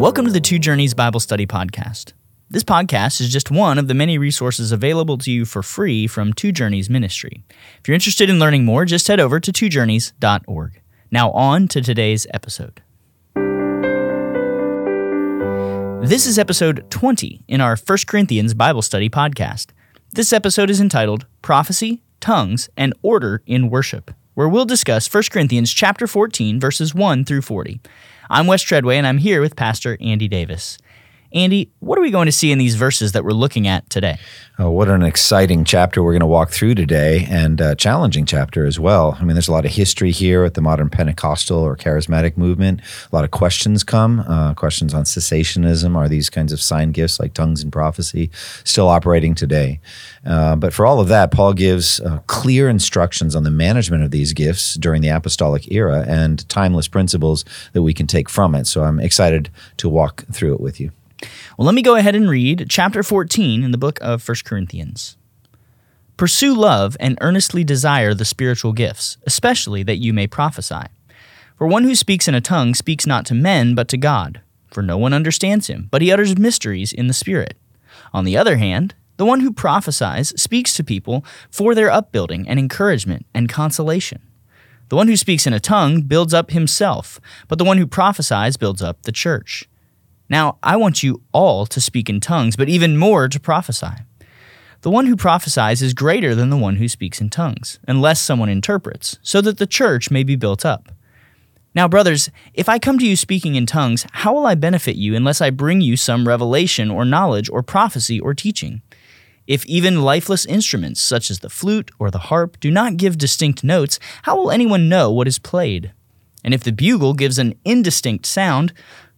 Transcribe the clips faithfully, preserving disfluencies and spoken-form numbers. Welcome to the Two Journeys Bible Study Podcast. This podcast is just one of the many resources available to you for free from Two Journeys Ministry. If you're interested in learning more, just head over to two journeys dot org. Now on to today's episode. This is episode twenty in our First Corinthians Bible Study Podcast. This episode is entitled Prophecy, Tongues, and Order in Worship, where we'll discuss First Corinthians chapter fourteen, verses one through forty. I'm Wes Treadway, and I'm here with Pastor Andy Davis. Andy, what are we going to see in these verses that we're looking at today? Oh, what an exciting chapter we're going to walk through today, and a challenging chapter as well. I mean, there's a lot of history here with the modern Pentecostal or charismatic movement. A lot of questions come, uh, questions on cessationism. Are these kinds of sign gifts like tongues and prophecy still operating today? Uh, but for all of that, Paul gives uh, clear instructions on the management of these gifts during the apostolic era and timeless principles that we can take from it. So I'm excited to walk through it with you. Well, let me go ahead and read chapter fourteen in the book of First Corinthians. Pursue love and earnestly desire the spiritual gifts, especially that you may prophesy. For one who speaks in a tongue speaks not to men, but to God. For no one understands him, but he utters mysteries in the Spirit. On the other hand, the one who prophesies speaks to people for their upbuilding and encouragement and consolation. The one who speaks in a tongue builds up himself, but the one who prophesies builds up the church. Now, I want you all to speak in tongues, but even more to prophesy. The one who prophesies is greater than the one who speaks in tongues, unless someone interprets, so that the church may be built up. Now, brothers, if I come to you speaking in tongues, how will I benefit you unless I bring you some revelation or knowledge or prophecy or teaching? If even lifeless instruments, such as the flute or the harp, do not give distinct notes, how will anyone know what is played? And if the bugle gives an indistinct sound,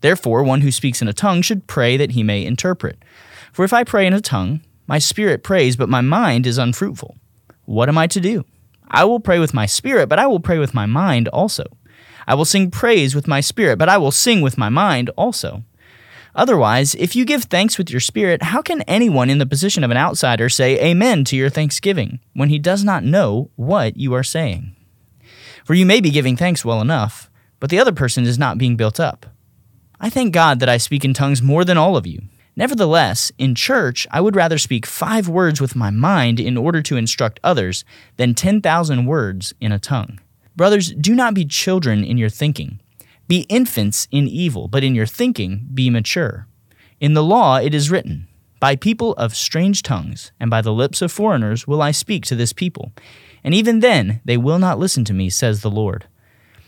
Therefore, one who speaks in a tongue should pray that he may interpret. For if I pray in a tongue, my spirit prays, but my mind is unfruitful. What am I to do? I will pray with my spirit, but I will pray with my mind also. I will sing praise with my spirit, but I will sing with my mind also. Otherwise, if you give thanks with your spirit, how can anyone in the position of an outsider say amen to your thanksgiving when he does not know what you are saying? For you may be giving thanks well enough, but the other person is not being built up. I thank God that I speak in tongues more than all of you. Nevertheless, in church, I would rather speak five words with my mind in order to instruct others than ten thousand words in a tongue. Brothers, do not be children in your thinking. Be infants in evil, but in your thinking be mature. In the law it is written, by people of strange tongues and by the lips of foreigners will I speak to this people. And even then they will not listen to me, says the Lord.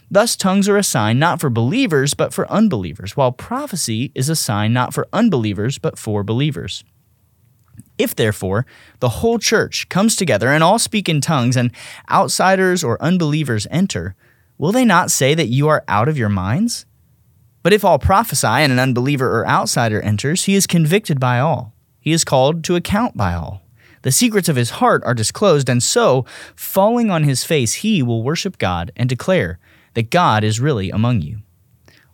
Thus tongues are a sign not for believers, but for unbelievers, while prophecy is a sign not for unbelievers, but for believers. If, therefore, the whole church comes together and all speak in tongues, and outsiders or unbelievers enter, will they not say that you are out of your minds? But if all prophesy and an unbeliever or outsider enters, he is convicted by all. He is called to account by all. The secrets of his heart are disclosed, and so, falling on his face, he will worship God and declare that God is really among you.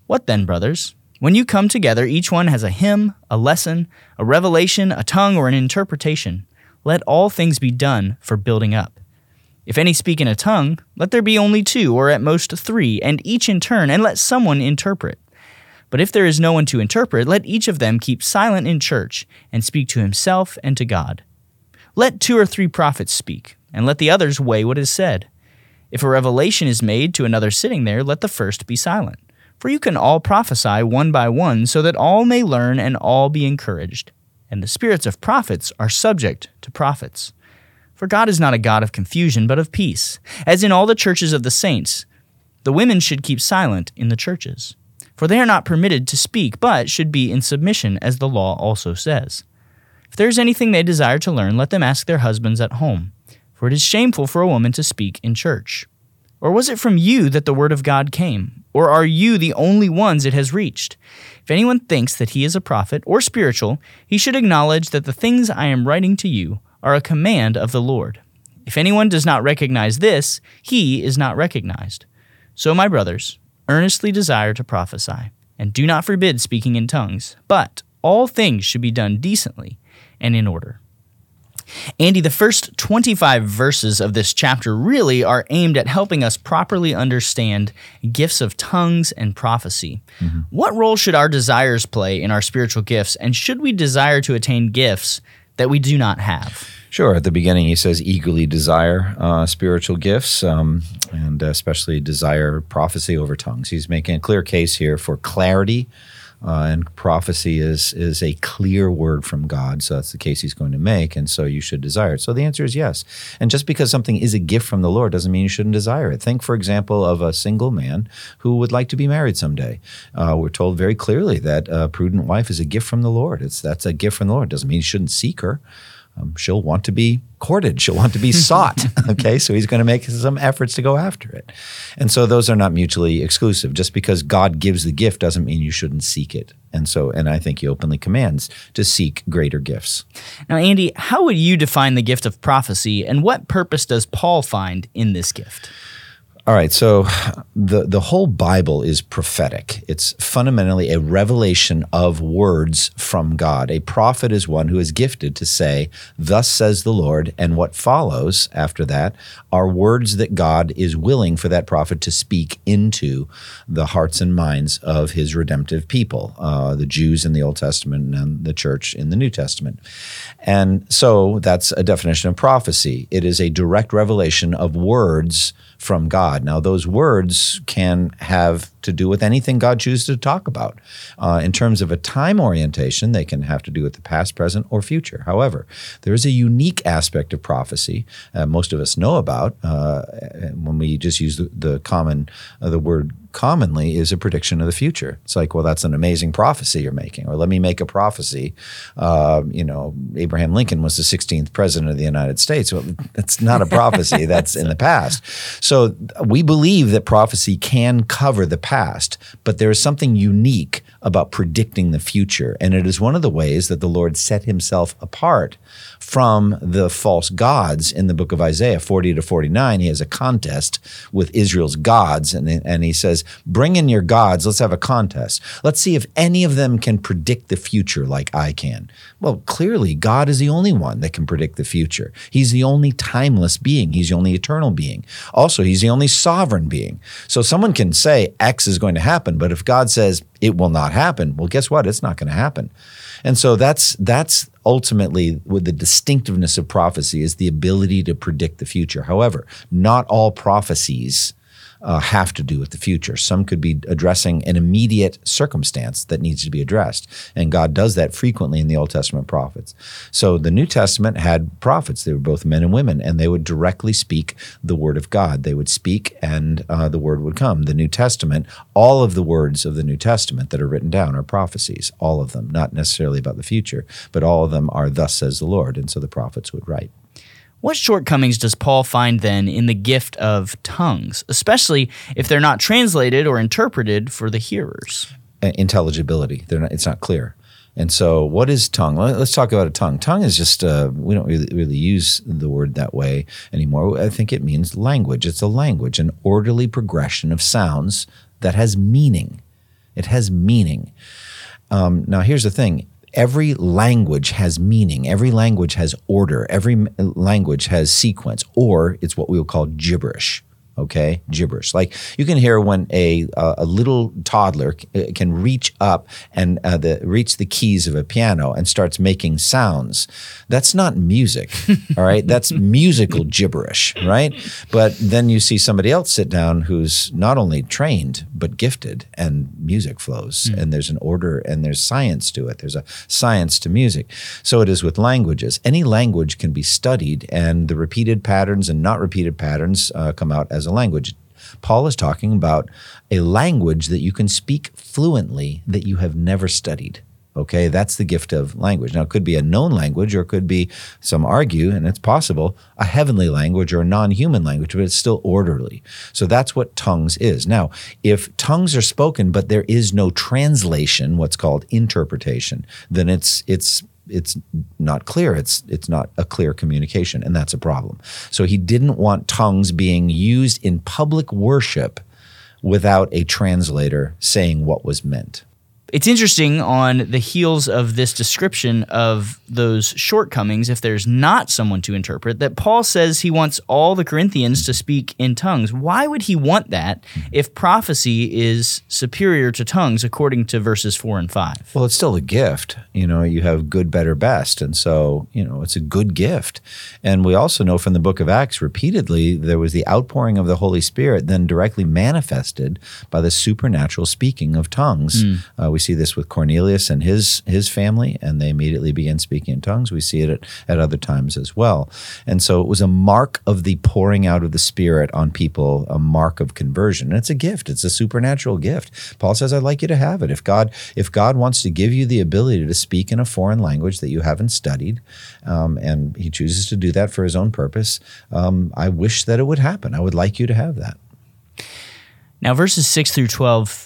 What then, brothers? When you come together, each one has a hymn, a lesson, a revelation, a tongue, or an interpretation. Let all things be done for building up. If any speak in a tongue, let there be only two, or at most three, and each in turn, and let someone interpret. But if there is no one to interpret, let each of them keep silent in church, and speak to himself and to God. Let two or three prophets speak, and let the others weigh what is said. If a revelation is made to another sitting there, let the first be silent. For you can all prophesy one by one, so that all may learn and all be encouraged. And the spirits of prophets are subject to prophets. For God is not a God of confusion, but of peace, as in all the churches of the saints. The women should keep silent in the churches. For they are not permitted to speak, but should be in submission, as the law also says. If there is anything they desire to learn, let them ask their husbands at home. For it is shameful for a woman to speak in church. Or was it from you that the word of God came? Or are you the only ones it has reached? If anyone thinks that he is a prophet or spiritual, he should acknowledge that the things I am writing to you are a command of the Lord. If anyone does not recognize this, he is not recognized. So, my brothers, earnestly desire to prophesy, and do not forbid speaking in tongues, but all things should be done decently and in order." Andy, the first twenty-five verses of this chapter really are aimed at helping us properly understand gifts of tongues and prophecy. Mm-hmm. What role should our desires play in our spiritual gifts, and should we desire to attain gifts that we do not have? Sure. At the beginning, he says eagerly desire uh, spiritual gifts, um, and especially desire prophecy over tongues. He's making a clear case here for clarity. Uh, and prophecy is is a clear word from God, so that's the case he's going to make, and so you should desire it. So the answer is yes. And just because something is a gift from the Lord doesn't mean you shouldn't desire it. Think, for example, of a single man who would like to be married someday. Uh, we're told very clearly that a prudent wife is a gift from the Lord. It's that's a gift from the Lord. Doesn't mean you shouldn't seek her. Um, she'll want to be courted. She'll want to be sought. Okay, so he's going to make some efforts to go after it. And so those are not mutually exclusive. Just because God gives the gift doesn't mean you shouldn't seek it. And so, and I think he openly commands to seek greater gifts. Now, Andy, how would you define the gift of prophecy, and what purpose does Paul find in this gift? All right, so the, the whole Bible is prophetic. It's fundamentally a revelation of words from God. A prophet is one who is gifted to say, "Thus says the Lord," and what follows after that are words that God is willing for that prophet to speak into the hearts and minds of his redemptive people, uh, the Jews in the Old Testament and the church in the New Testament. And so that's a definition of prophecy. It is a direct revelation of words from God. Now, those words can have to do with anything God chooses to talk about. Uh, in terms of a time orientation, they can have to do with the past, present, or future. However, there is a unique aspect of prophecy uh, most of us know about uh, when we just use the, the common, uh, the word commonly is a prediction of the future. It's like, well, that's an amazing prophecy you're making, or let me make a prophecy. Uh, you know, Abraham Lincoln was the sixteenth president of the United States. Well, that's not a prophecy. That's in the past. So we believe that prophecy can cover the past, but there is something unique about predicting the future. And it is one of the ways that the Lord set himself apart from the false gods in the book of Isaiah forty to forty-nine. He has a contest with Israel's gods, and, and he says, "Bring in your gods, let's have a contest. Let's see if any of them can predict the future like I can." Well, clearly God is the only one that can predict the future. He's the only timeless being. He's the only eternal being. Also, he's the only sovereign being. So someone can say X is going to happen, but if God says it will not happen, well, guess what? It's not going to happen. And so that's that's ultimately with the distinctiveness of prophecy, is the ability to predict the future. However, not all prophecies Uh, have to do with the future. Some could be addressing an immediate circumstance that needs to be addressed. And God does that frequently in the Old Testament prophets. So the New Testament had prophets. They were both men and women, and they would directly speak the word of God. They would speak, and uh, the word would come. The New Testament, all of the words of the New Testament that are written down are prophecies, all of them, not necessarily about the future, but all of them are "thus says the Lord," and so the prophets would write. What shortcomings does Paul find then in the gift of tongues, especially if they're not translated or interpreted for the hearers? Intelligibility. They're not, it's not clear. And so what is tongue? Let's talk about a tongue. Tongue is just, uh, we don't really, really use the word that way anymore. I think it means language. It's a language, an orderly progression of sounds that has meaning. It has meaning. Um, now, here's the thing. Every language has meaning. Every language has order. Every language has sequence, or it's what we would call gibberish. Okay, gibberish. Like you can hear when a uh, a little toddler c- can reach up and uh, the reach the keys of a piano and starts making sounds. That's not music, all right? That's musical gibberish, right? But then you see somebody else sit down who's not only trained but gifted, and music flows, mm. and there's an order and there's science to it. There's a science to music. So it is with languages. Any language can be studied, and the repeated patterns and not repeated patterns uh, come out as a language. Paul is talking about a language that you can speak fluently that you have never studied. Okay, that's the gift of language. Now, it could be a known language, or it could be, some argue, and it's possible, a heavenly language or a non-human language, but it's still orderly. So that's what tongues is. Now, if tongues are spoken, but there is no translation, what's called interpretation, then it's it's it's not clear. It's it's not a clear communication, and that's a problem. So he didn't want tongues being used in public worship without a translator saying what was meant. It's interesting, on the heels of this description of those shortcomings, if there's not someone to interpret, that Paul says he wants all the Corinthians to speak in tongues. Why would he want that if prophecy is superior to tongues, according to verses four and five? Well, it's still a gift. You know, you have good, better, best. And so, you know, it's a good gift. And we also know from the book of Acts, repeatedly, there was the outpouring of the Holy Spirit then directly manifested by the supernatural speaking of tongues. Mm. Uh, we We see this with Cornelius and his his family, and they immediately began speaking in tongues. We see it at, at other times as well. And so it was a mark of the pouring out of the Spirit on people, a mark of conversion. And it's a gift. It's a supernatural gift. Paul says, I'd like you to have it. If God if God wants to give you the ability to speak in a foreign language that you haven't studied, um, and he chooses to do that for his own purpose, um, I wish that it would happen. I would like you to have that. Now, verses six through twelve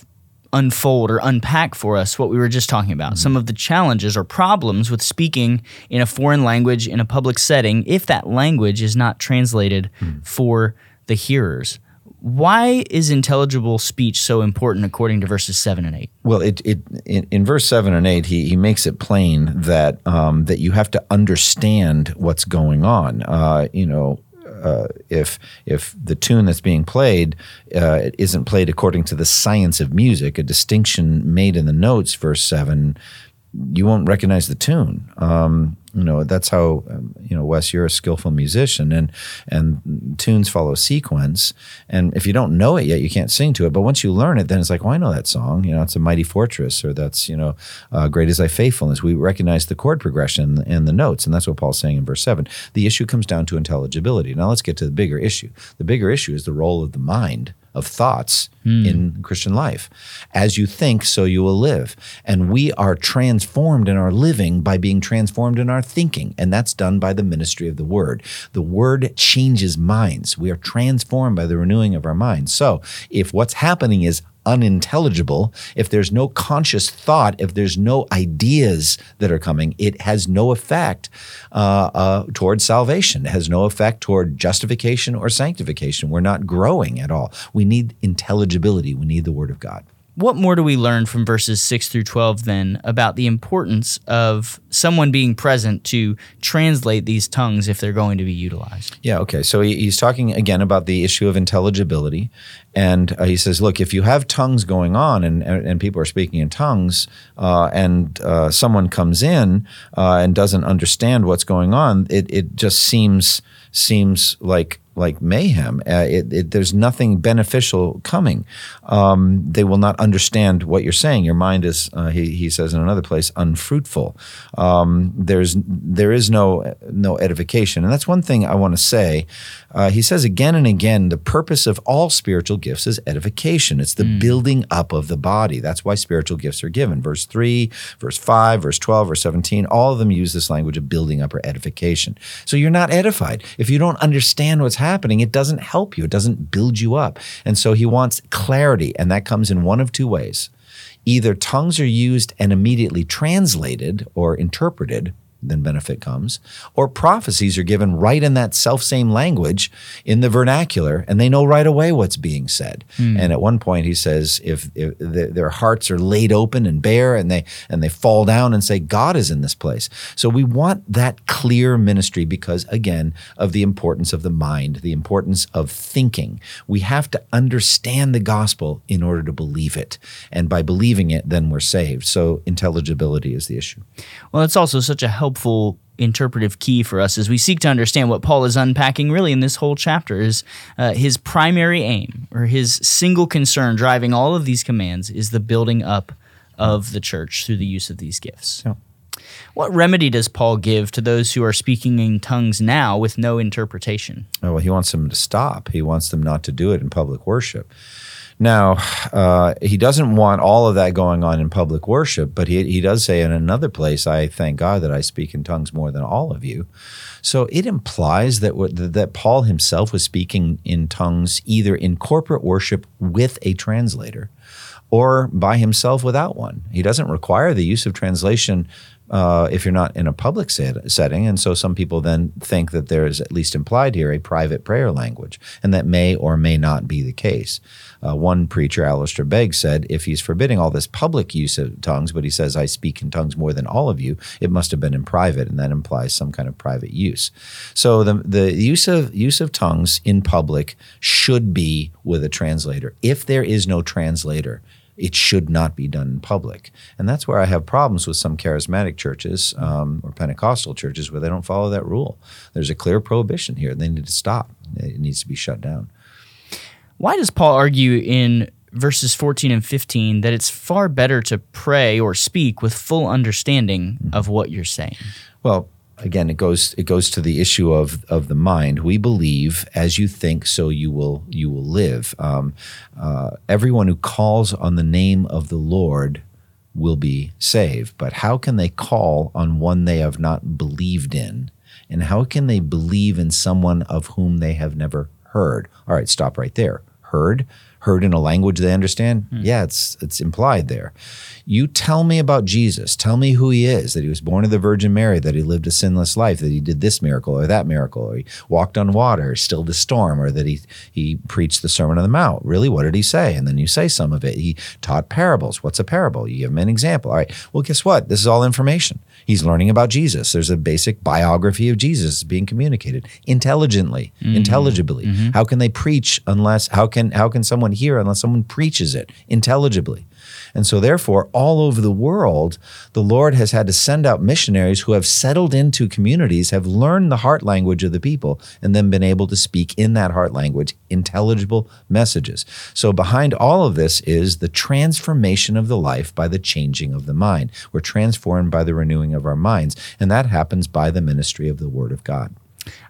unfold or unpack for us what we were just talking about, mm-hmm. some of the challenges or problems with speaking in a foreign language in a public setting if that language is not translated mm-hmm. for the hearers. Why is intelligible speech so important according to verses seven and eight? Well, it, it in, in verse seven and eight, he, he makes it plain that um, that you have to understand what's going on. Uh, you know, Uh, if if the tune that's being played uh, isn't played according to the science of music, a distinction made in the notes, verse seven, you won't recognize the tune. Um, you know, that's how, um, you know, Wes, you're a skillful musician, and and tunes follow sequence. And if you don't know it yet, you can't sing to it. But once you learn it, then it's like, well, I know that song. You know, it's a Mighty Fortress, or that's, you know, uh, Great Is Thy Faithfulness. We recognize the chord progression and the notes. And that's what Paul's saying in verse seven. The issue comes down to intelligibility. Now let's get to the bigger issue. The bigger issue is the role of the mind, of thoughts hmm. in Christian life. As you think, so you will live. And we are transformed in our living by being transformed in our thinking. And that's done by the ministry of the Word. The Word changes minds. We are transformed by the renewing of our minds. So if what's happening is unintelligible, if there's no conscious thought, if there's no ideas that are coming, it has no effect uh, uh, toward salvation. It has no effect toward justification or sanctification. We're not growing at all. We need intelligibility. We need the Word of God. What more do we learn from verses six through twelve then about the importance of someone being present to translate these tongues if they're going to be utilized? Yeah, okay. So he's talking again about the issue of intelligibility. And uh, he says, look, if you have tongues going on and and people are speaking in tongues uh, and uh, someone comes in uh, and doesn't understand what's going on, it, it just seems seems like like mayhem. Uh, it, it, there's nothing beneficial coming. Um, they will not understand what you're saying. Your mind is, uh, he, he says in another place, unfruitful. Um, there's there is no no edification. And that's one thing I want to say. Uh, he says again and again, the purpose of all spiritual gifts is edification. It's the mm. building up of the body. That's why spiritual gifts are given. Verse three, verse five, verse twelve, verse seventeen, all of them use this language of building up or edification. So you're not edified. If you don't understand what's happening, it doesn't help you. It doesn't build you up. And so he wants clarity, and that comes in one of two ways. Either tongues are used and immediately translated or interpreted, then benefit comes, or prophecies are given right in that self-same language in the vernacular, and they know right away what's being said. Mm. And at one point he says, if, if the, their hearts are laid open and bare, and they and they fall down and say, God is in this place. So we want that clear ministry because, again, of the importance of the mind, the importance of thinking. We have to understand the gospel in order to believe it. And by believing it, then we're saved. So intelligibility is the issue. Well, it's also such a helpful helpful interpretive key for us as we seek to understand what Paul is unpacking really in this whole chapter is uh, his primary aim, or his single concern driving all of these commands, is the building up of the church through the use of these gifts. Yeah. What remedy does Paul give to those who are speaking in tongues now with no interpretation? Oh, well, he wants them to stop. He wants them not to do it in public worship. Now, uh, he doesn't want all of that going on in public worship, but he, he does say in another place, I thank God that I speak in tongues more than all of you. So it implies that that Paul himself was speaking in tongues either in corporate worship with a translator or by himself without one. He doesn't require the use of translation uh, if you're not in a public set, setting. And so some people then think that there is, at least implied here, a private prayer language, and that may or may not be the case. Uh, one preacher, Alistair Begg, said if he's forbidding all this public use of tongues, but he says, I speak in tongues more than all of you, it must have been in private, and that implies some kind of private use. So the the use of use of tongues in public should be with a translator. If there is no translator, it should not be done in public. And that's where I have problems with some charismatic churches um, or Pentecostal churches where they don't follow that rule. There's a clear prohibition here. They need to stop. It needs to be shut down. Why does Paul argue in verses fourteen and fifteen that it's far better to pray or speak with full understanding mm-hmm. of what you're saying? Well, again, it goes it goes to the issue of of the mind. We believe, as you think, so you will you will live. Um, uh, everyone who calls on the name of the Lord will be saved. But how can they call on one they have not believed in? And how can they believe in someone of whom they have never heard? All right, stop right there. Heard? Heard in a language they understand? Hmm. Yeah, it's it's implied there. You tell me about Jesus. Tell me who he is, that he was born of the Virgin Mary, that he lived a sinless life, that he did this miracle or that miracle, or he walked on water, stilled the storm, or that he he preached the Sermon on the Mount. Really, what did he say? And then you say some of it. He taught parables. What's a parable? You give him an example. All right, well, guess what? This is all information. He's learning about Jesus. There's a basic biography of Jesus being communicated intelligently, mm-hmm. intelligibly. Mm-hmm. How can they preach unless, how can how can someone hear unless someone preaches it intelligibly? And so therefore, all over the world, the Lord has had to send out missionaries who have settled into communities, have learned the heart language of the people, and then been able to speak in that heart language intelligible messages. So behind all of this is the transformation of the life by the changing of the mind. We're transformed by the renewing of our minds, and that happens by the ministry of the Word of God.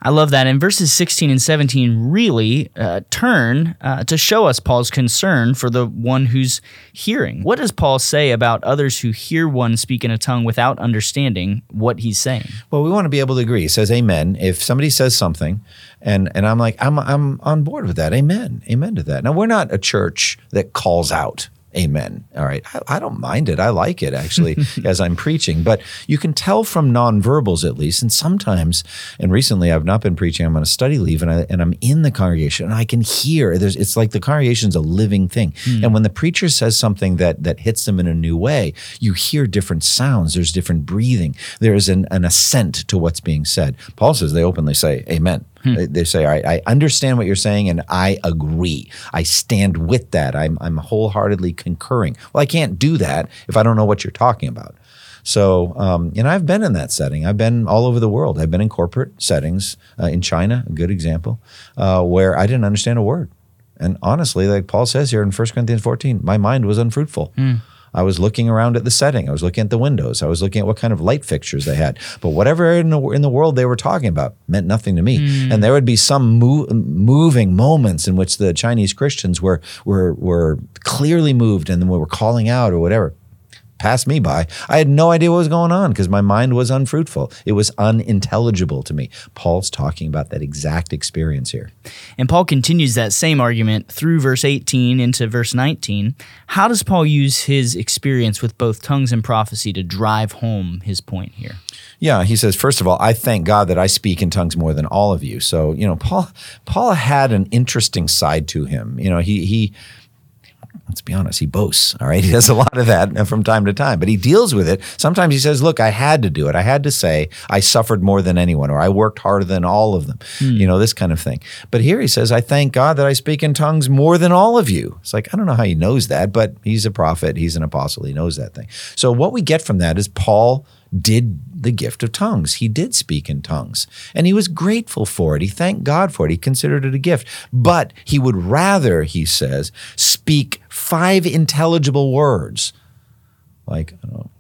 I love that. And verses sixteen and seventeen really uh, turn uh, to show us Paul's concern for the one who's hearing. What does Paul say about others who hear one speak in a tongue without understanding what he's saying? Well, we want to be able to agree. He says, amen. If somebody says something, and and I'm like, I'm I'm on board with that. Amen. Amen to that. Now, we're not a church that calls out amen. All right. I, I don't mind it. I like it, actually, as I'm preaching. But you can tell from nonverbals, at least, and sometimes, and recently I've not been preaching, I'm on a study leave, and, I, and I'm in the congregation, and I can hear. There's, it's like the congregation's a living thing. Mm. And when the preacher says something that that hits them in a new way, you hear different sounds. There's different breathing. There is an, an assent to what's being said. Paul says they openly say, amen. Hmm. They say, all right, I understand what you're saying, and I agree. I stand with that. I'm, I'm wholeheartedly concurring. Well, I can't do that if I don't know what you're talking about. So, um, and I've been in that setting. I've been all over the world. I've been in corporate settings, uh, in China, a good example, uh, where I didn't understand a word. And honestly, like Paul says here in First Corinthians fourteen, my mind was unfruitful. Hmm. I was looking around at the setting. I was looking at the windows. I was looking at what kind of light fixtures they had. But whatever in the, in the world they were talking about meant nothing to me. Mm. And there would be some mo- moving moments in which the Chinese Christians were were were clearly moved and then we were calling out or whatever. Passed me by. I had no idea what was going on because my mind was unfruitful. It was unintelligible to me. Paul's talking about that exact experience here. And Paul continues that same argument through verse eighteen into verse nineteen. How does Paul use his experience with both tongues and prophecy to drive home his point here? Yeah, he says, first of all, I thank God that I speak in tongues more than all of you. So, you know, Paul Paul had an interesting side to him. You know, he he let's be honest, he boasts, all right? He does a lot of that from time to time, but he deals with it. Sometimes he says, look, I had to do it. I had to say I suffered more than anyone, or I worked harder than all of them, mm. you know, this kind of thing. But here he says, I thank God that I speak in tongues more than all of you. It's like, I don't know how he knows that, but he's a prophet. He's an apostle. He knows that thing. So what we get from that is Paul did the gift of tongues. He did speak in tongues, and he was grateful for it. He thanked God for it. He considered it a gift, but he would rather, he says, speak five intelligible words, like, I don't know,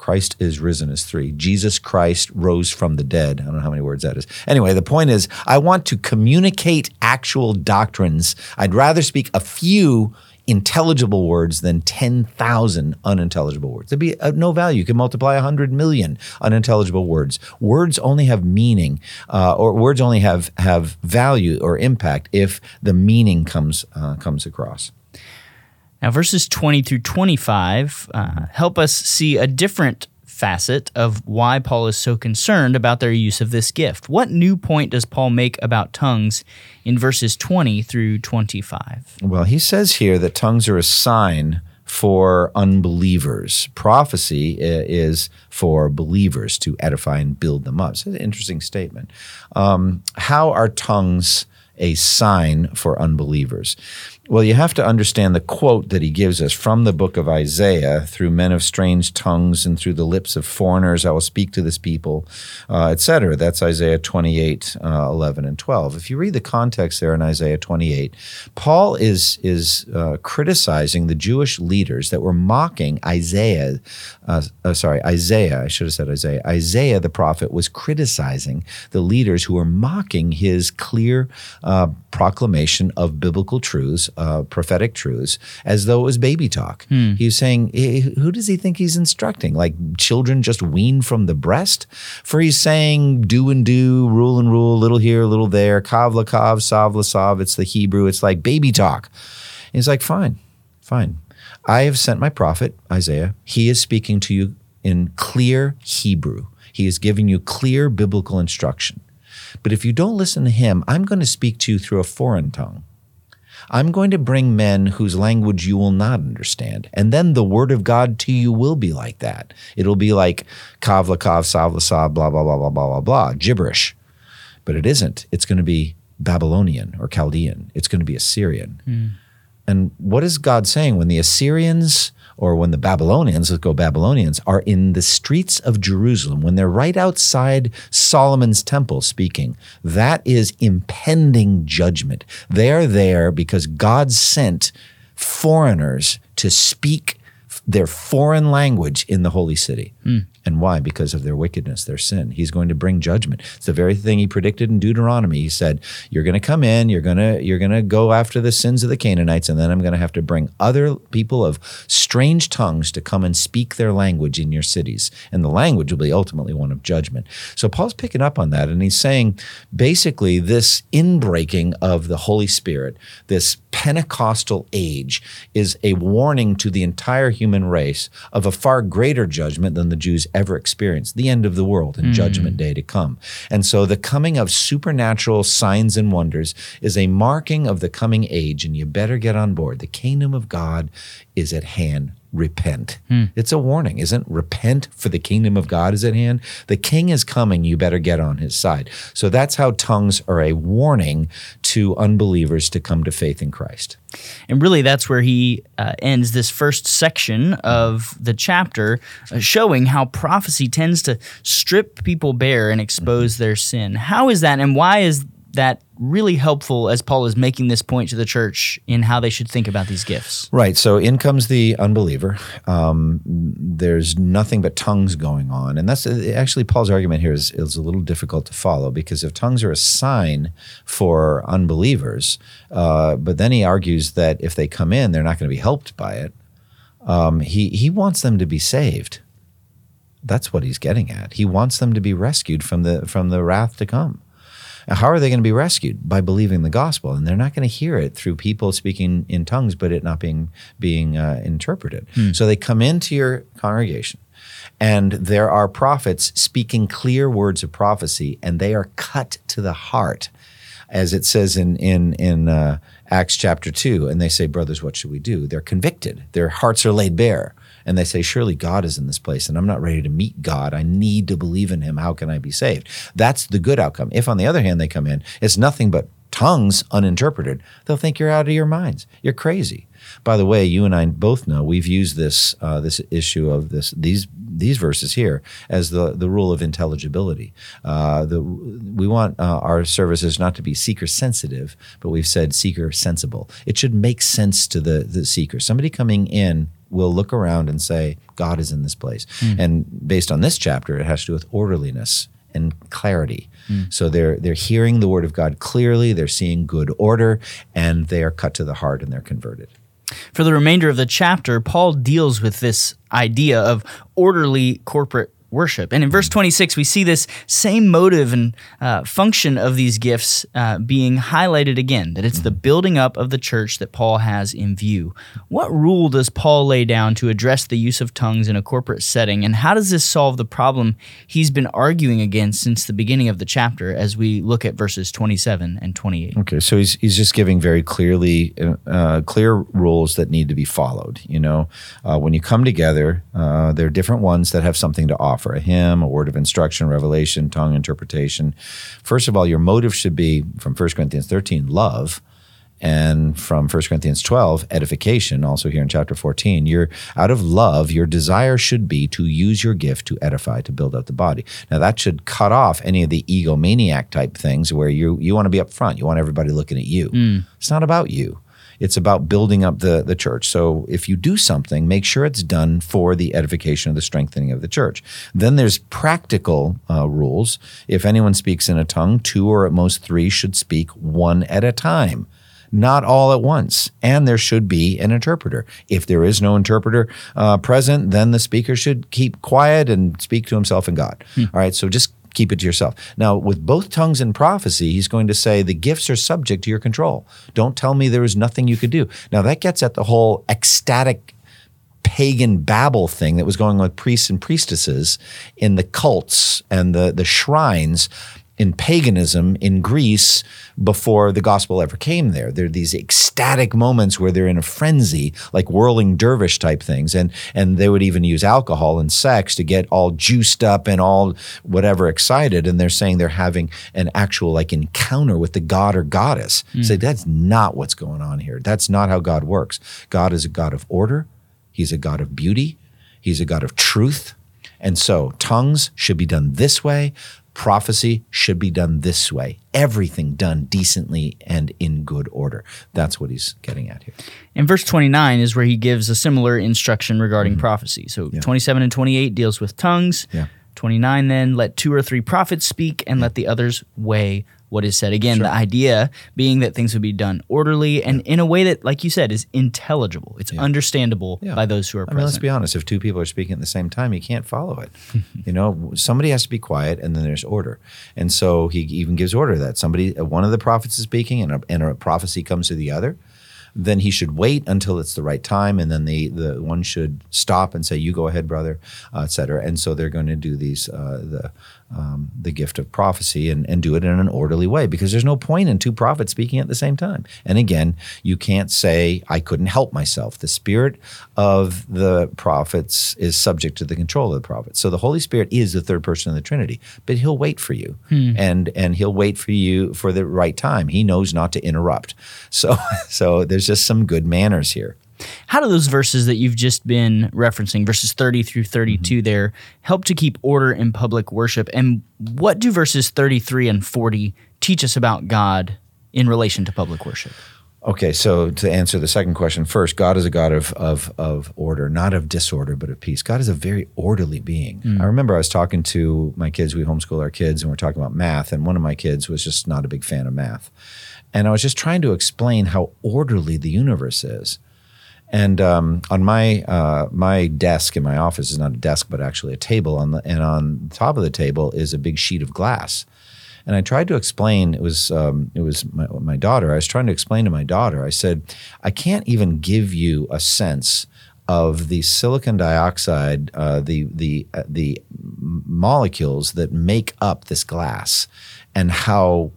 Christ is risen is three. Jesus Christ rose from the dead. I don't know how many words that is. Anyway, the point is, I want to communicate actual doctrines. I'd rather speak a few intelligible words than ten thousand unintelligible words. It'd be of no value. You can multiply one hundred million unintelligible words. Words only have meaning, uh, or words only have, have value or impact if the meaning comes uh, comes across. Now, verses twenty through twenty-five uh, help us see a different facet of why Paul is so concerned about their use of this gift. What new point does Paul make about tongues in verses twenty through twenty-five? Well, he says here that tongues are a sign for unbelievers. Prophecy is for believers to edify and build them up. It's an interesting statement. Um, how are tongues a sign for unbelievers? Well, you have to understand the quote that he gives us from the book of Isaiah, through men of strange tongues and through the lips of foreigners, I will speak to this people, uh, et cetera. That's Isaiah twenty-eight, uh, eleven and twelve. If you read the context there in Isaiah twenty-eight, Paul is is uh, criticizing the Jewish leaders that were mocking Isaiah. Uh, uh, sorry, Isaiah, I should have said Isaiah. Isaiah the prophet was criticizing the leaders who were mocking his clear uh, proclamation of biblical truths, Uh, prophetic truths, as though it was baby talk. Hmm. He was saying, who does he think he's instructing? Like children just weaned from the breast? For he's saying do and do, rule and rule, little here, little there, kav la kav, sav la sav. It's the Hebrew. It's like baby talk. And he's like, fine, fine. I have sent my prophet, Isaiah. He is speaking to you in clear Hebrew. He is giving you clear biblical instruction. But if you don't listen to him, I'm going to speak to you through a foreign tongue. I'm going to bring men whose language you will not understand. And then the word of God to you will be like that. It'll be like kav la kav, sav la sav, blah, blah, blah, blah, blah, blah, blah, gibberish. But it isn't. It's going to be Babylonian or Chaldean. It's going to be Assyrian. Mm. And what is God saying when the Assyrians, or when the Babylonians, let's go Babylonians, are in the streets of Jerusalem, when they're right outside Solomon's temple speaking? That is impending judgment. They're there because God sent foreigners to speak their foreign language in the holy city. Mm. And why? Because of their wickedness, their sin. He's going to bring judgment. It's the very thing he predicted in Deuteronomy. He said, you're going to come in, you're going to you're going to go after the sins of the Canaanites, and then I'm going to have to bring other people of strange tongues to come and speak their language in your cities. And the language will be ultimately one of judgment. So Paul's picking up on that, and he's saying basically this inbreaking of the Holy Spirit, this Pentecostal age, is a warning to the entire human race of a far greater judgment than the Jews ever experienced, the end of the world and mm. judgment day to come. And so the coming of supernatural signs and wonders is a marking of the coming age, and you better get on board. The kingdom of God is at hand. Repent. Hmm. It's a warning, isn't it? Repent, for the kingdom of God is at hand. The king is coming. You better get on his side. So that's how tongues are a warning to unbelievers to come to faith in Christ. And really, that's where he uh, ends this first section of the chapter, uh, showing how prophecy tends to strip people bare and expose their sin. How is that, and why is that really helpful as Paul is making this point to the church in how they should think about these gifts? Right. So in comes the unbeliever. Um, there's nothing but tongues going on. And that's actually Paul's argument here is, is a little difficult to follow, because if tongues are a sign for unbelievers, uh, but then he argues that if they come in, they're not going to be helped by it. Um, he, he wants them to be saved. That's what he's getting at. He wants them to be rescued from the from the wrath to come. How are they going to be rescued? By believing the gospel. And they're not going to hear it through people speaking in tongues, but it not being being uh, interpreted. Hmm. So they come into your congregation, and there are prophets speaking clear words of prophecy, and they are cut to the heart, as it says in in in uh, Acts chapter two. And they say, brothers, what should we do? They're convicted. Their hearts are laid bare. And they say, surely God is in this place, and I'm not ready to meet God. I need to believe in him. How can I be saved? That's the good outcome. If, on the other hand, they come in, it's nothing but tongues uninterpreted, they'll think you're out of your minds. You're crazy. By the way, you and I both know we've used this uh, this issue of this these these verses here as the, the rule of intelligibility. Uh, the, we want uh, our services not to be seeker-sensitive, but we've said seeker-sensible. It should make sense to the, the seeker. Somebody coming in will look around and say, God is in this place. Mm. And based on this chapter, it has to do with orderliness and clarity. Mm. So they're they're hearing the word of God clearly, they're seeing good order, and they are cut to the heart and they're converted. For the remainder of the chapter, Paul deals with this idea of orderly corporate worship. And in verse twenty-six, we see this same motive and uh, function of these gifts uh, being highlighted again, that it's the building up of the church that Paul has in view. What rule does Paul lay down to address the use of tongues in a corporate setting, and how does this solve the problem he's been arguing against since the beginning of the chapter as we look at verses twenty-seven and twenty-eight? Okay, so he's he's just giving very clearly uh, clear rules that need to be followed. You know, uh, when you come together, uh, there are different ones that have something to offer. For a hymn, a word of instruction, revelation, tongue interpretation. First of all, your motive should be, from First Corinthians thirteen, love, and from First Corinthians twelve, edification, also here in chapter fourteen. You're out of love, your desire should be to use your gift to edify, to build up the body. Now that should cut off any of the egomaniac type things where you you want to be up front, you want everybody looking at you. Mm. It's not about you. It's about building up the, the church. So if you do something, make sure it's done for the edification or the strengthening of the church. Then there's practical uh, rules. If anyone speaks in a tongue, two or at most three should speak one at a time, not all at once. And there should be an interpreter. If there is no interpreter uh, present, then the speaker should keep quiet and speak to himself and God. Hmm. All right, so just keep it to yourself. Now, with both tongues and prophecy, he's going to say the gifts are subject to your control. Don't tell me there is nothing you could do. Now, that gets at the whole ecstatic pagan Babel thing that was going on with priests and priestesses in the cults and the, the shrines in paganism in Greece before the gospel ever came there. There are these ecstatic moments where they're in a frenzy, like whirling dervish type things. And and they would even use alcohol and sex to get all juiced up and all whatever excited. And they're saying they're having an actual like encounter with the god or goddess. Mm. So that's not what's going on here. That's not how God works. God is a God of order. He's a God of beauty. He's a God of truth. And so tongues should be done this way. Prophecy should be done this way. Everything done decently and in good order. That's what he's getting at here. And verse twenty-nine is where he gives a similar instruction regarding mm-hmm. prophecy. So yeah. twenty-seven and twenty-eight deals with tongues. Yeah. twenty-nine then, let two or three prophets speak and yeah. let the others weigh what is said. Again, sure. The idea being that things would be done orderly and yeah. in a way that, like you said, is intelligible. It's yeah. understandable yeah. by those who are I present. Mean, let's be honest. If two people are speaking at the same time, you can't follow it. You know, somebody has to be quiet, and then there's order. And so he even gives order that somebody, one of the prophets is speaking, and a, and a prophecy comes to the other. Then he should wait until it's the right time, and then the, the one should stop and say, you go ahead, brother, uh, et cetera. And so they're going to do these uh, the um, the gift of prophecy and, and do it in an orderly way, because there's no point in two prophets speaking at the same time. And again, you can't say, I couldn't help myself. The spirit of the prophets is subject to the control of the prophets. So the Holy Spirit is the third person of the Trinity, but he'll wait for you, hmm. and and he'll wait for you for the right time. He knows not to interrupt. So so there's just some good manners here. How do those verses that you've just been referencing, verses thirty through thirty-two mm-hmm. there, help to keep order in public worship? And what do verses thirty-three and forty teach us about God in relation to public worship? Okay, so to answer the second question first, God is a God of of of order, not of disorder, but of peace. God is a very orderly being. Mm. I remember I was talking to my kids, we homeschool our kids, and we're talking about math, and one of my kids was just not a big fan of math. And I was just trying to explain how orderly the universe is. And um, on my uh, my desk in my office is not a desk, but actually a table, on the, and on top of the table is a big sheet of glass. And I tried to explain, it was um, it was my, my daughter, I was trying to explain to my daughter, I said, I can't even give you a sense of the silicon dioxide, uh, the, the, uh, the molecules that make up this glass, and how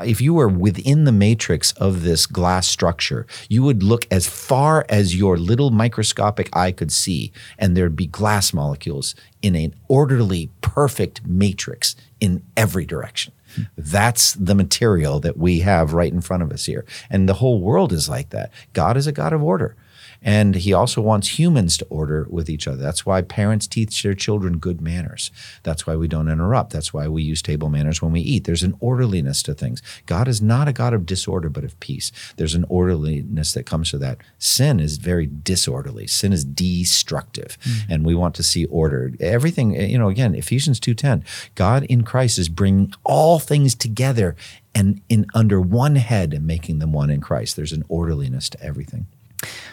if you were within the matrix of this glass structure, you would look as far as your little microscopic eye could see, and there'd be glass molecules in an orderly, perfect matrix in every direction. Hmm. That's the material that we have right in front of us here. And the whole world is like that. God is a God of order. And he also wants humans to order with each other. That's why parents teach their children good manners. That's why we don't interrupt. That's why we use table manners when we eat. There's an orderliness to things. God is not a God of disorder, but of peace. There's an orderliness that comes to that. Sin is very disorderly. Sin is destructive. Mm-hmm. And we want to see order. Everything, you know, again, Ephesians two ten, God in Christ is bringing all things together and in under one head and making them one in Christ. There's an orderliness to everything.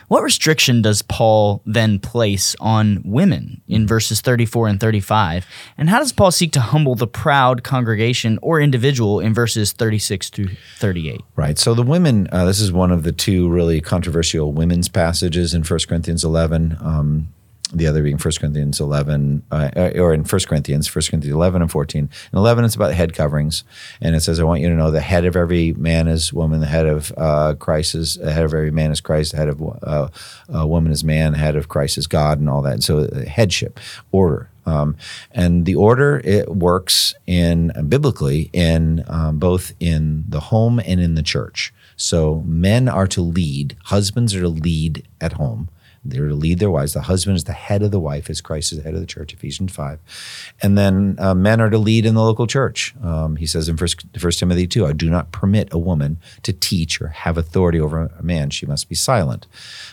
What restriction does Paul then place on women in verses thirty-four and thirty-five? And how does Paul seek to humble the proud congregation or individual in verses thirty-six through thirty-eight? Right. So the women, uh, this is one of the two really controversial women's passages in First Corinthians eleven. Um, the other being First Corinthians eleven, uh, or in First Corinthians, First Corinthians eleven and fourteen. In eleven, it's about head coverings. And it says, I want you to know the head of every man is woman, the head of uh, Christ is, the head of every man is Christ, the head of uh, uh, woman is man, the head of Christ is God, and all that. And so uh, headship, order. Um, and the order, it works in uh, biblically in um, both in the home and in the church. So men are to lead, husbands are to lead at home. They're to lead their wives. The husband is the head of the wife, as Christ is the head of the church, Ephesians five. And then uh, men are to lead in the local church. Um, he says in First Timothy two, I do not permit a woman to teach or have authority over a man. She must be silent.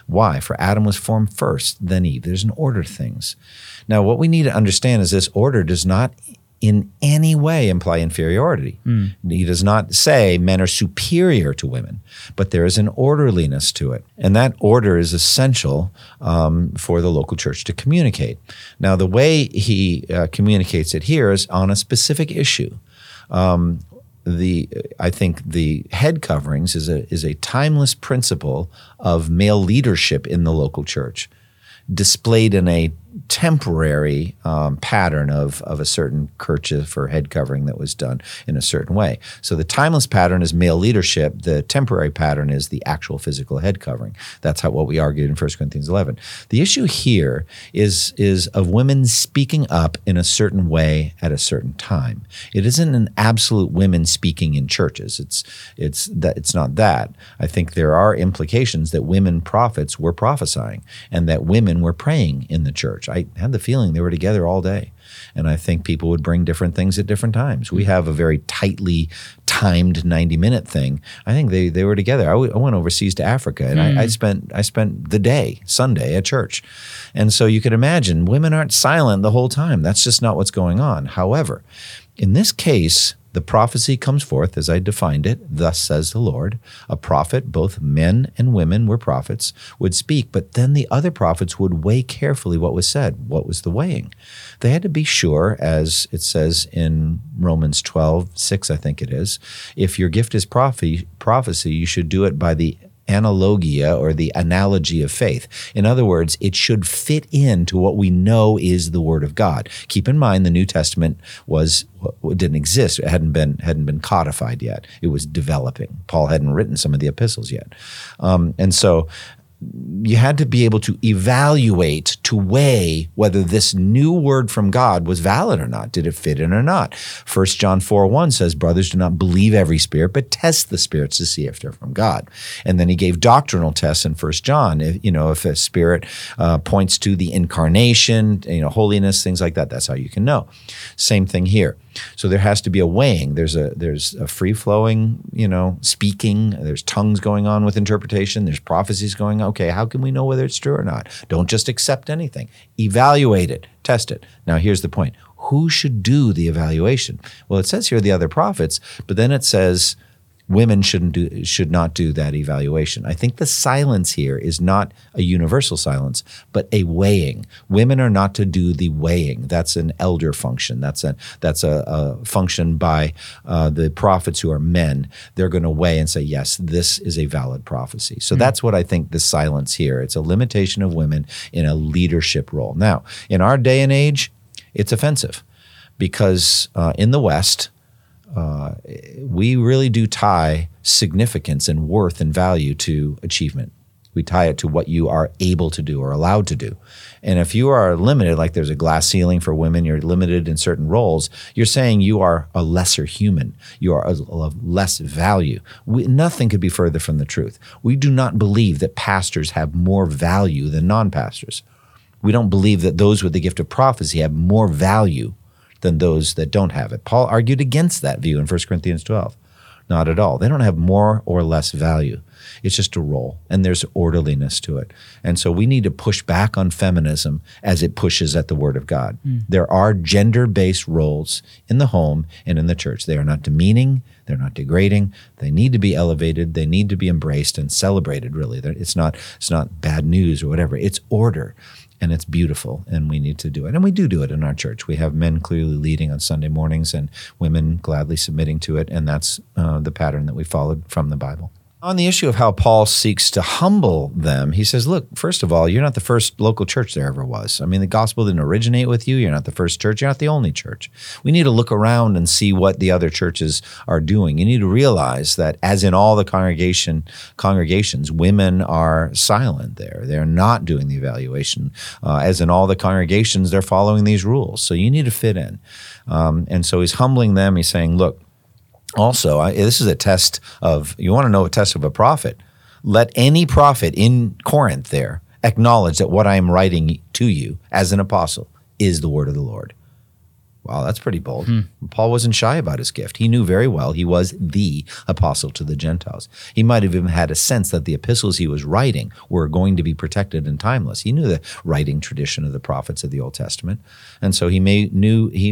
Why? For Adam was formed first, then Eve. There's an order to things. Now, what we need to understand is this order does not in any way imply inferiority. Mm. He does not say men are superior to women, but there is an orderliness to it. And that order is essential um, for the local church to communicate. Now, the way he uh, communicates it here is on a specific issue. Um, the I think the head coverings is a is a timeless principle of male leadership in the local church, displayed in a temporary um, pattern of, of a certain kerchief or head covering that was done in a certain way. So the timeless pattern is male leadership. The temporary pattern is the actual physical head covering. That's how what we argued in First Corinthians eleven. The issue here is, is of women speaking up in a certain way at a certain time. It isn't an absolute women speaking in churches. It's, it's, that, it's not that. I think there are implications that women prophets were prophesying and that women were praying in the church. I had the feeling they were together all day. And I think people would bring different things at different times. We have a very tightly timed ninety-minute thing. I think they, they were together. I, w- I went overseas to Africa, and mm. I, I spent I spent the day, Sunday, at church. And so you could imagine women aren't silent the whole time. That's just not what's going on. However, in this case, the prophecy comes forth as I defined it, thus says the Lord. A prophet, both men and women were prophets, would speak, but then the other prophets would weigh carefully what was said. What was the weighing? They had to be sure, as it says in Romans twelve six, I think it is, if your gift is prophe- prophecy, you should do it by the analogia or the analogy of faith. In other words, it should fit into what we know is the Word of God. Keep in mind, the New Testament was didn't exist; it hadn't been hadn't been codified yet. It was developing. Paul hadn't written some of the epistles yet, um, and so you had to be able to evaluate, to weigh whether this new word from God was valid or not. Did it fit in or not? First John four one says, brothers, do not believe every spirit, but test the spirits to see if they're from God. And then he gave doctrinal tests in First John. If, you know, if a spirit uh, points to the incarnation, you know, holiness, things like that, that's how you can know. Same thing here. So there has to be a weighing. There's a there's a free-flowing, you know, speaking. There's tongues going on with interpretation. There's prophecies going on. Okay, how can we know whether it's true or not? Don't just accept anything. Evaluate it. Test it. Now, here's the point. Who should do the evaluation? Well, it says here the other prophets, but then it says women shouldn't do, should not do that evaluation. I think the silence here is not a universal silence, but a weighing. Women are not to do the weighing. That's an elder function. That's a that's a, a function by uh, the prophets who are men. They're going to weigh and say, yes, this is a valid prophecy. So mm-hmm. that's what I think the silence here. It's a limitation of women in a leadership role. Now, in our day and age, it's offensive because uh, in the West, Uh, we really do tie significance and worth and value to achievement. We tie it to what you are able to do or allowed to do. And if you are limited, like there's a glass ceiling for women, you're limited in certain roles, you're saying you are a lesser human. You are of less value. We, nothing could be further from the truth. We do not believe that pastors have more value than non-pastors. We don't believe that those with the gift of prophecy have more value than those that don't have it. Paul argued against that view in First Corinthians twelve. Not at all. They don't have more or less value. It's just a role, and there's orderliness to it. And so we need to push back on feminism as it pushes at the Word of God. Mm. There are gender-based roles in the home and in the church. They are not demeaning. They're not degrading. They need to be elevated. They need to be embraced and celebrated, really. It's not, it's not bad news or whatever. It's order. And it's beautiful, and we need to do it. And we do do it in our church. We have men clearly leading on Sunday mornings and women gladly submitting to it, and that's uh, the pattern that we followed from the Bible. On the issue of how Paul seeks to humble them, he says, look, first of all, you're not the first local church there ever was. I mean, the gospel didn't originate with you. You're not the first church. You're not the only church. We need to look around and see what the other churches are doing. You need to realize that as in all the congregation congregations, women are silent there. They're not doing the evaluation. Uh, as in all the congregations, they're following these rules. So you need to fit in. Um, and so he's humbling them. He's saying, look, Also, I, this is a test of, you want to know a test of a prophet. Let any prophet in Corinth there acknowledge that what I am writing to you as an apostle is the word of the Lord. Wow, that's pretty bold. Hmm. Paul wasn't shy about his gift. He knew very well he was the apostle to the Gentiles. He might have even had a sense that the epistles he was writing were going to be protected and timeless. He knew the writing tradition of the prophets of the Old Testament. And so he may knew he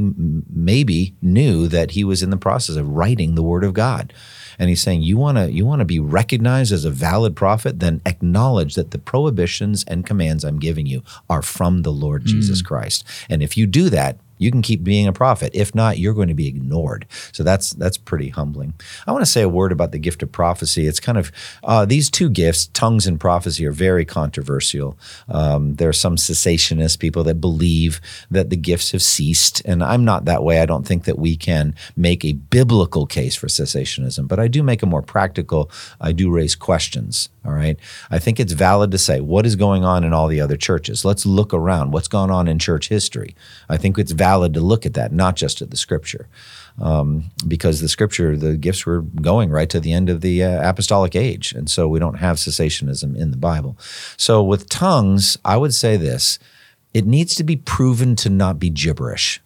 maybe knew that he was in the process of writing the word of God. And he's saying, you want to you want to be recognized as a valid prophet? Then acknowledge that the prohibitions and commands I'm giving you are from the Lord mm. Jesus Christ. And if you do that, you can keep being a prophet. If not, you're going to be ignored. So that's that's pretty humbling. I want to say a word about the gift of prophecy. It's kind of, uh, these two gifts, tongues and prophecy, are very controversial. Um, there are some cessationist people that believe that the gifts have ceased. And I'm not that way. I don't think that we can make a biblical case for cessationism. But I do make a more practical, I do raise questions. All right. I think it's valid to say, what is going on in all the other churches? Let's look around. What's gone on in church history? I think it's valid to look at that, not just at the scripture. Um, because the scripture, the gifts were going right to the end of the uh, apostolic age. And so we don't have cessationism in the Bible. So with tongues, I would say this, it needs to be proven to not be gibberish.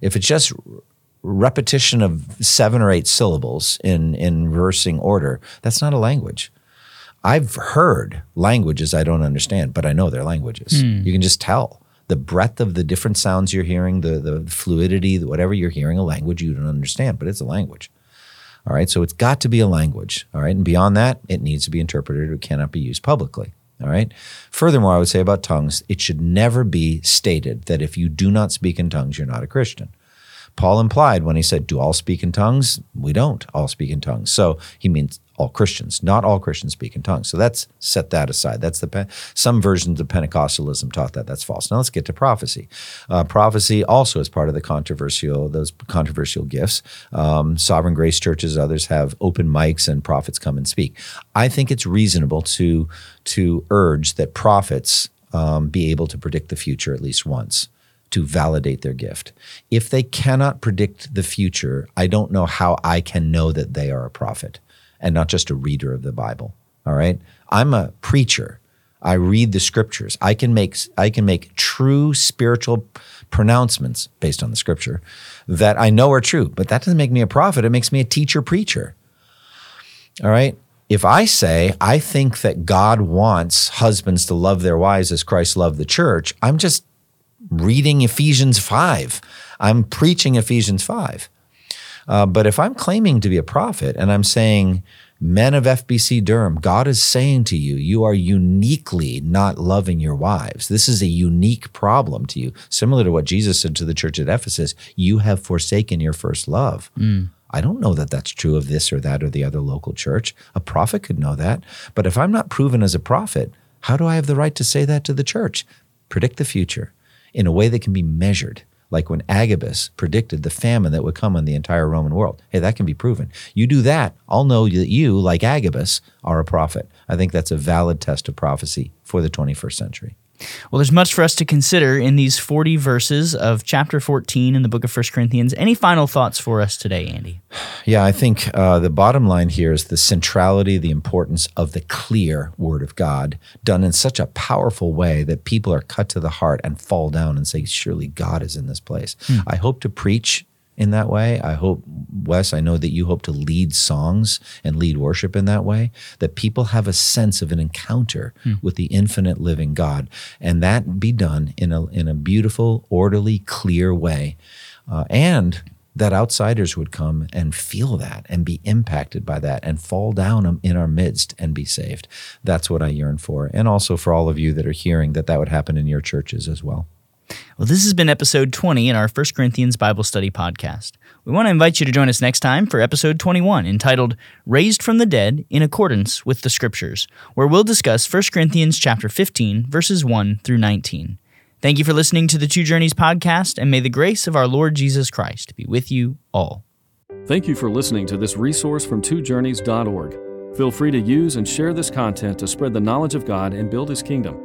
If it's just repetition of seven or eight syllables in, in reversing order, that's not a language. I've heard languages I don't understand, but I know they're languages. Mm. You can just tell. The breadth of the different sounds you're hearing, the, the fluidity, whatever you're hearing, a language you don't understand, but it's a language. All right, so it's got to be a language. All right, and beyond that, it needs to be interpreted or cannot be used publicly. All right. Furthermore, I would say about tongues, it should never be stated that if you do not speak in tongues, you're not a Christian. Paul implied when he said, do all speak in tongues? We don't all speak in tongues. So he means all Christians, not all Christians speak in tongues. So that's, set that aside. That's the, some versions of Pentecostalism taught that. That's false. Now let's get to prophecy. Uh, prophecy also is part of the controversial, those controversial gifts. Um, Sovereign Grace churches, others have open mics and prophets come and speak. I think it's reasonable to, to urge that prophets um, be able to predict the future at least once, to validate their gift. If they cannot predict the future, I don't know how I can know that they are a prophet and not just a reader of the Bible, all right? I'm a preacher. I read the scriptures. I can make I can make true spiritual pronouncements based on the scripture that I know are true, but that doesn't make me a prophet. It makes me a teacher preacher, all right? If I say, I think that God wants husbands to love their wives as Christ loved the church, I'm just reading Ephesians five. I'm preaching Ephesians five. Uh, but if I'm claiming to be a prophet and I'm saying, men of F B C Durham, God is saying to you, you are uniquely not loving your wives. This is a unique problem to you. Similar to what Jesus said to the church at Ephesus, you have forsaken your first love. Mm. I don't know that that's true of this or that or the other local church. A prophet could know that. But if I'm not proven as a prophet, how do I have the right to say that to the church? Predict the future in a way that can be measured. like when Agabus predicted the famine that would come on the entire Roman world. Hey, that can be proven. You do that, I'll know that you, like Agabus, are a prophet. I think that's a valid test of prophecy for the twenty-first century. Well, there's much for us to consider in these forty verses of chapter fourteen in the book of First Corinthians. Any final thoughts for us today, Andy? Yeah, I think uh, the bottom line here is the centrality, the importance of the clear word of God done in such a powerful way that people are cut to the heart and fall down and say, surely God is in this place. Hmm. I hope to preach in that way. I hope, Wes, I know that you hope to lead songs and lead worship in that way, that people have a sense of an encounter mm. with the infinite living God, and that be done in a in a beautiful, orderly, clear way, uh, and that outsiders would come and feel that and be impacted by that and fall down in our midst and be saved. That's what I yearn for, and also for all of you that are hearing that that would happen in your churches as well. Well, this has been episode twenty in our First Corinthians Bible Study Podcast. We want to invite you to join us next time for episode twenty-one, entitled Raised from the Dead in Accordance with the Scriptures, where we'll discuss First Corinthians chapter fifteen, verses one through nineteen. Thank you for listening to the Two Journeys Podcast, and may the grace of our Lord Jesus Christ be with you all. Thank you for listening to this resource from two journeys dot org. Feel free to use and share this content to spread the knowledge of God and build His kingdom.